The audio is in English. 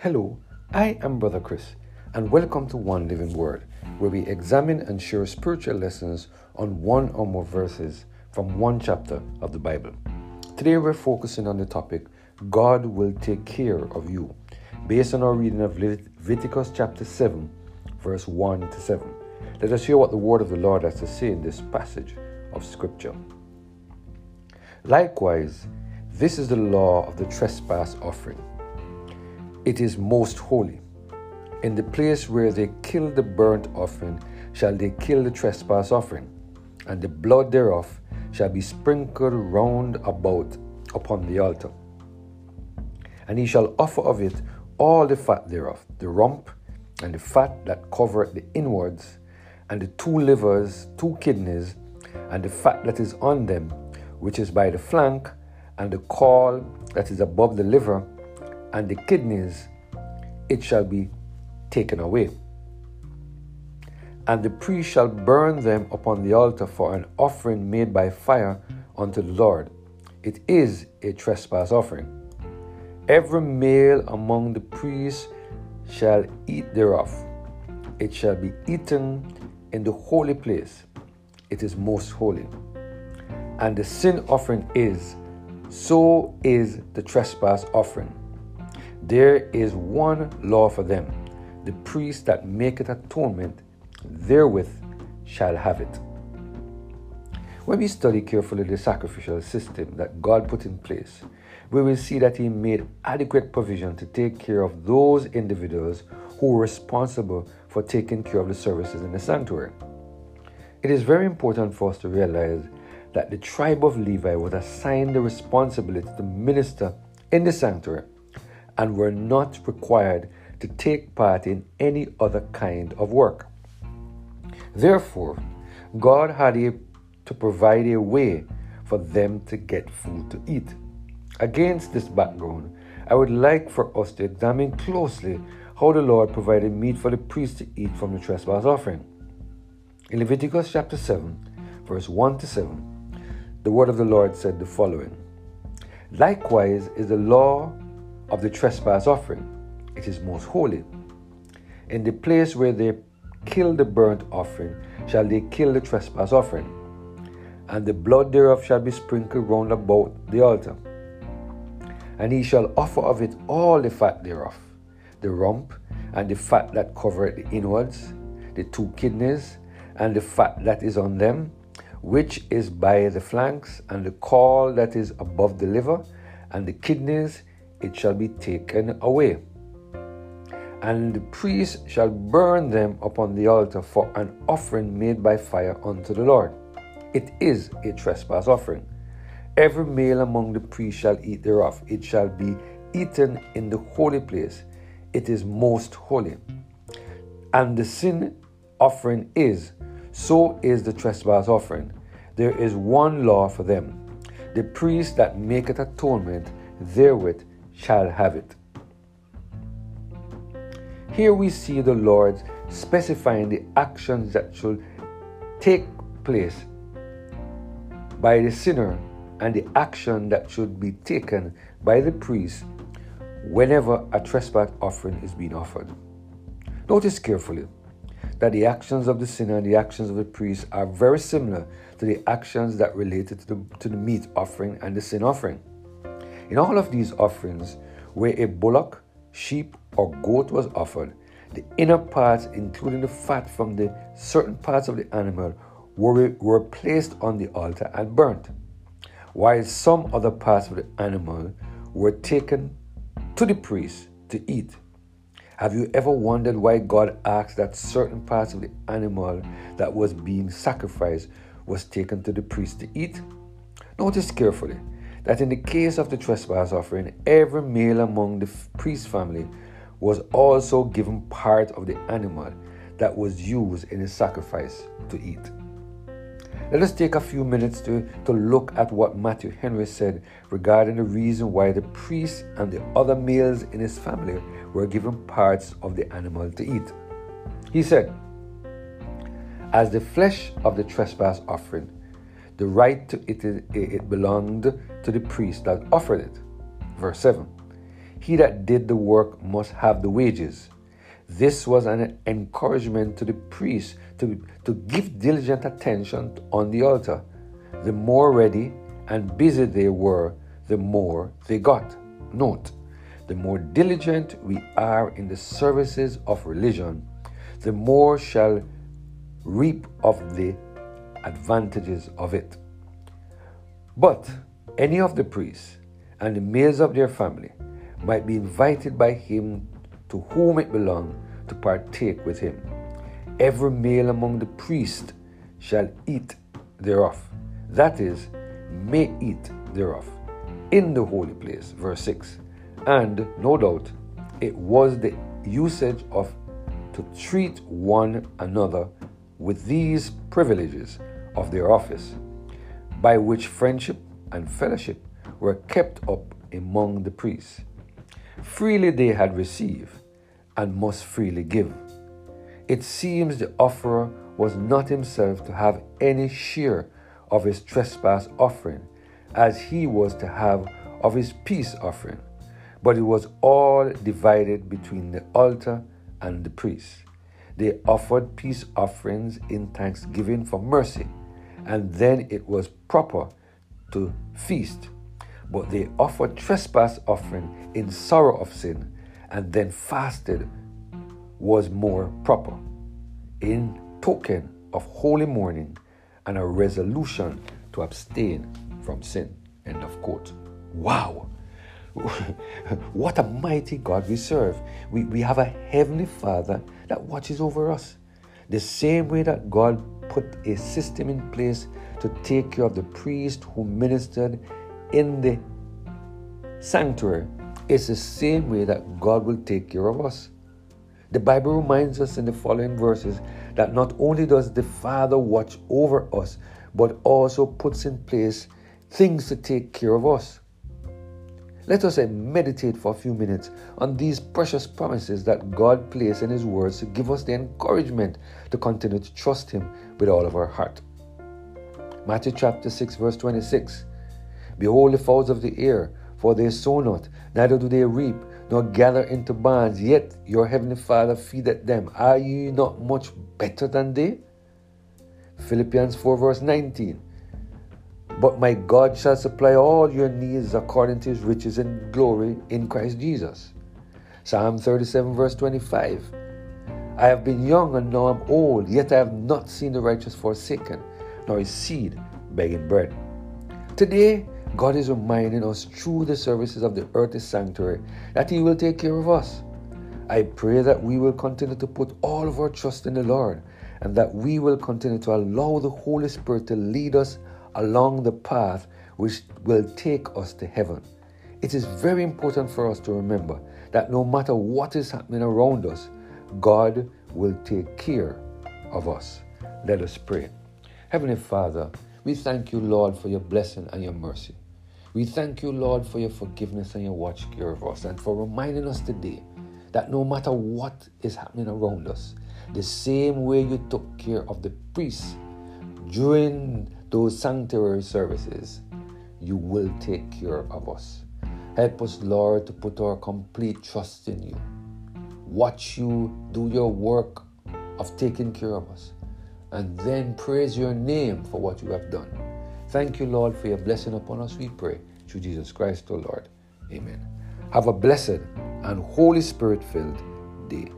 Hello, I am Brother Chris, and welcome to One Living Word, where we examine and share spiritual lessons on one or more verses from one chapter of the Bible. Today we're focusing on the topic, God will take care of you, based on our reading of Leviticus chapter 7, verse 1 to 7. Let us hear what the word of the Lord has to say in this passage of Scripture. Likewise, this is the law of the trespass offering. It is most holy. In the place where they kill the burnt offering shall they kill the trespass offering, and the blood thereof shall be sprinkled round about upon the altar. And he shall offer of it all the fat thereof, the rump, and the fat that covereth the inwards, and the two livers, two kidneys, and the fat that is on them, which is by the flank, and the caul that is above the liver, and the kidneys, it shall be taken away. And the priest shall burn them upon the altar for an offering made by fire unto the Lord. It is a trespass offering. Every male among the priests shall eat thereof. It shall be eaten in the holy place. It is most holy. And the sin offering is, so is the trespass offering. There is one law for them. The priest that maketh atonement therewith shall have it. When we study carefully the sacrificial system that God put in place, we will see that He made adequate provision to take care of those individuals who were responsible for taking care of the services in the sanctuary. It is very important for us to realize that the tribe of Levi was assigned the responsibility to minister in the sanctuary, and were not required to take part in any other kind of work. Therefore, God had to provide a way for them to get food to eat. Against this background, I would like for us to examine closely how the Lord provided meat for the priest to eat from the trespass offering. In Leviticus chapter 7, verse 1 to 7, the word of the Lord said the following, "Likewise is the law of the trespass offering. It is most holy. In the place where they kill the burnt offering shall they kill the trespass offering, and the blood thereof shall be sprinkled round about the altar. And he shall offer of it all the fat thereof, the rump, and the fat that covereth the inwards, the two kidneys, and the fat that is on them, which is by the flanks, and the caul that is above the liver, and the kidneys, it shall be taken away. And the priest shall burn them upon the altar for an offering made by fire unto the Lord. It is a trespass offering. Every male among the priests shall eat thereof. It shall be eaten in the holy place. It is most holy. And the sin offering is, so is the trespass offering. There is one law for them. The priest that maketh atonement therewith shall have it." Here we see the Lord specifying the actions that should take place by the sinner and the action that should be taken by the priest whenever a trespass offering is being offered. Notice carefully that the actions of the sinner and the actions of the priest are very similar to the actions that related to the meat offering and the sin offering. In all of these offerings, where a bullock, sheep, or goat was offered, the inner parts, including the fat from the certain parts of the animal, were placed on the altar and burnt, while some other parts of the animal were taken to the priest to eat. Have you ever wondered why God asked that certain parts of the animal that was being sacrificed was taken to the priest to eat? Notice carefully that in the case of the trespass offering, every male among the priest's family was also given part of the animal that was used in the sacrifice to eat. Let us take a few minutes to look at what Matthew Henry said regarding the reason why the priest and the other males in his family were given parts of the animal to eat. He said, "As the flesh of the trespass offering, the right to it belonged to the priest that offered it." Verse 7. He that did the work must have the wages. This was an encouragement to the priests to give diligent attention on the altar. The more ready and busy they were, the more they got. Note, the more diligent we are in the services of religion, the more shall reap of the advantages of it. But any of the priests and the males of their family might be invited by him to whom it belonged to partake with him. Every male among the priests shall eat thereof, that is, may eat thereof, in the holy place. Verse 6. And no doubt it was the usage of to treat one another with these privileges of their office, by which friendship and fellowship were kept up among the priests. Freely they had received, and must freely give. It seems the offerer was not himself to have any share of his trespass offering, as he was to have of his peace offering, but it was all divided between the altar and the priests. They offered peace offerings in thanksgiving for mercy, and then it was proper to feast. But they offered trespass offering in sorrow of sin, and then fasted was more proper, in token of holy mourning and a resolution to abstain from sin. End of quote. Wow! What a mighty God we serve. We have a heavenly Father that watches over us. The same way that God put a system in place to take care of the priest who ministered in the sanctuary, it's the same way that God will take care of us. The Bible reminds us in the following verses that not only does the Father watch over us, but also puts in place things to take care of us. Let us meditate for a few minutes on these precious promises that God placed in His words to give us the encouragement to continue to trust Him with all of our heart. Matthew chapter 6 verse 26. Behold the fowls of the air, for they sow not, neither do they reap, nor gather into barns, yet your heavenly Father feedeth them. Are ye not much better than they? Philippians 4 verse 19. But my God shall supply all your needs according to His riches and glory in Christ Jesus. Psalm 37 verse 25. I have been young and now I'm old, yet I have not seen the righteous forsaken, nor his seed begging bread. Today, God is reminding us through the services of the earthly sanctuary that He will take care of us. I pray that we will continue to put all of our trust in the Lord, and that we will continue to allow the Holy Spirit to lead us along the path which will take us to heaven. It is very important for us to remember that no matter what is happening around us, God will take care of us. Let us pray. Heavenly Father, we thank you, Lord, for your blessing and your mercy. We thank you, Lord, for your forgiveness and your watch care of us, and for reminding us today that no matter what is happening around us, the same way you took care of the priests during those sanctuary services, you will take care of us. Help us, Lord, to put our complete trust in you. Watch you do your work of taking care of us, and then praise your name for what you have done. Thank you, Lord, for your blessing upon us, we pray, through Jesus Christ, O Lord. Amen. Have a blessed and Holy Spirit-filled day.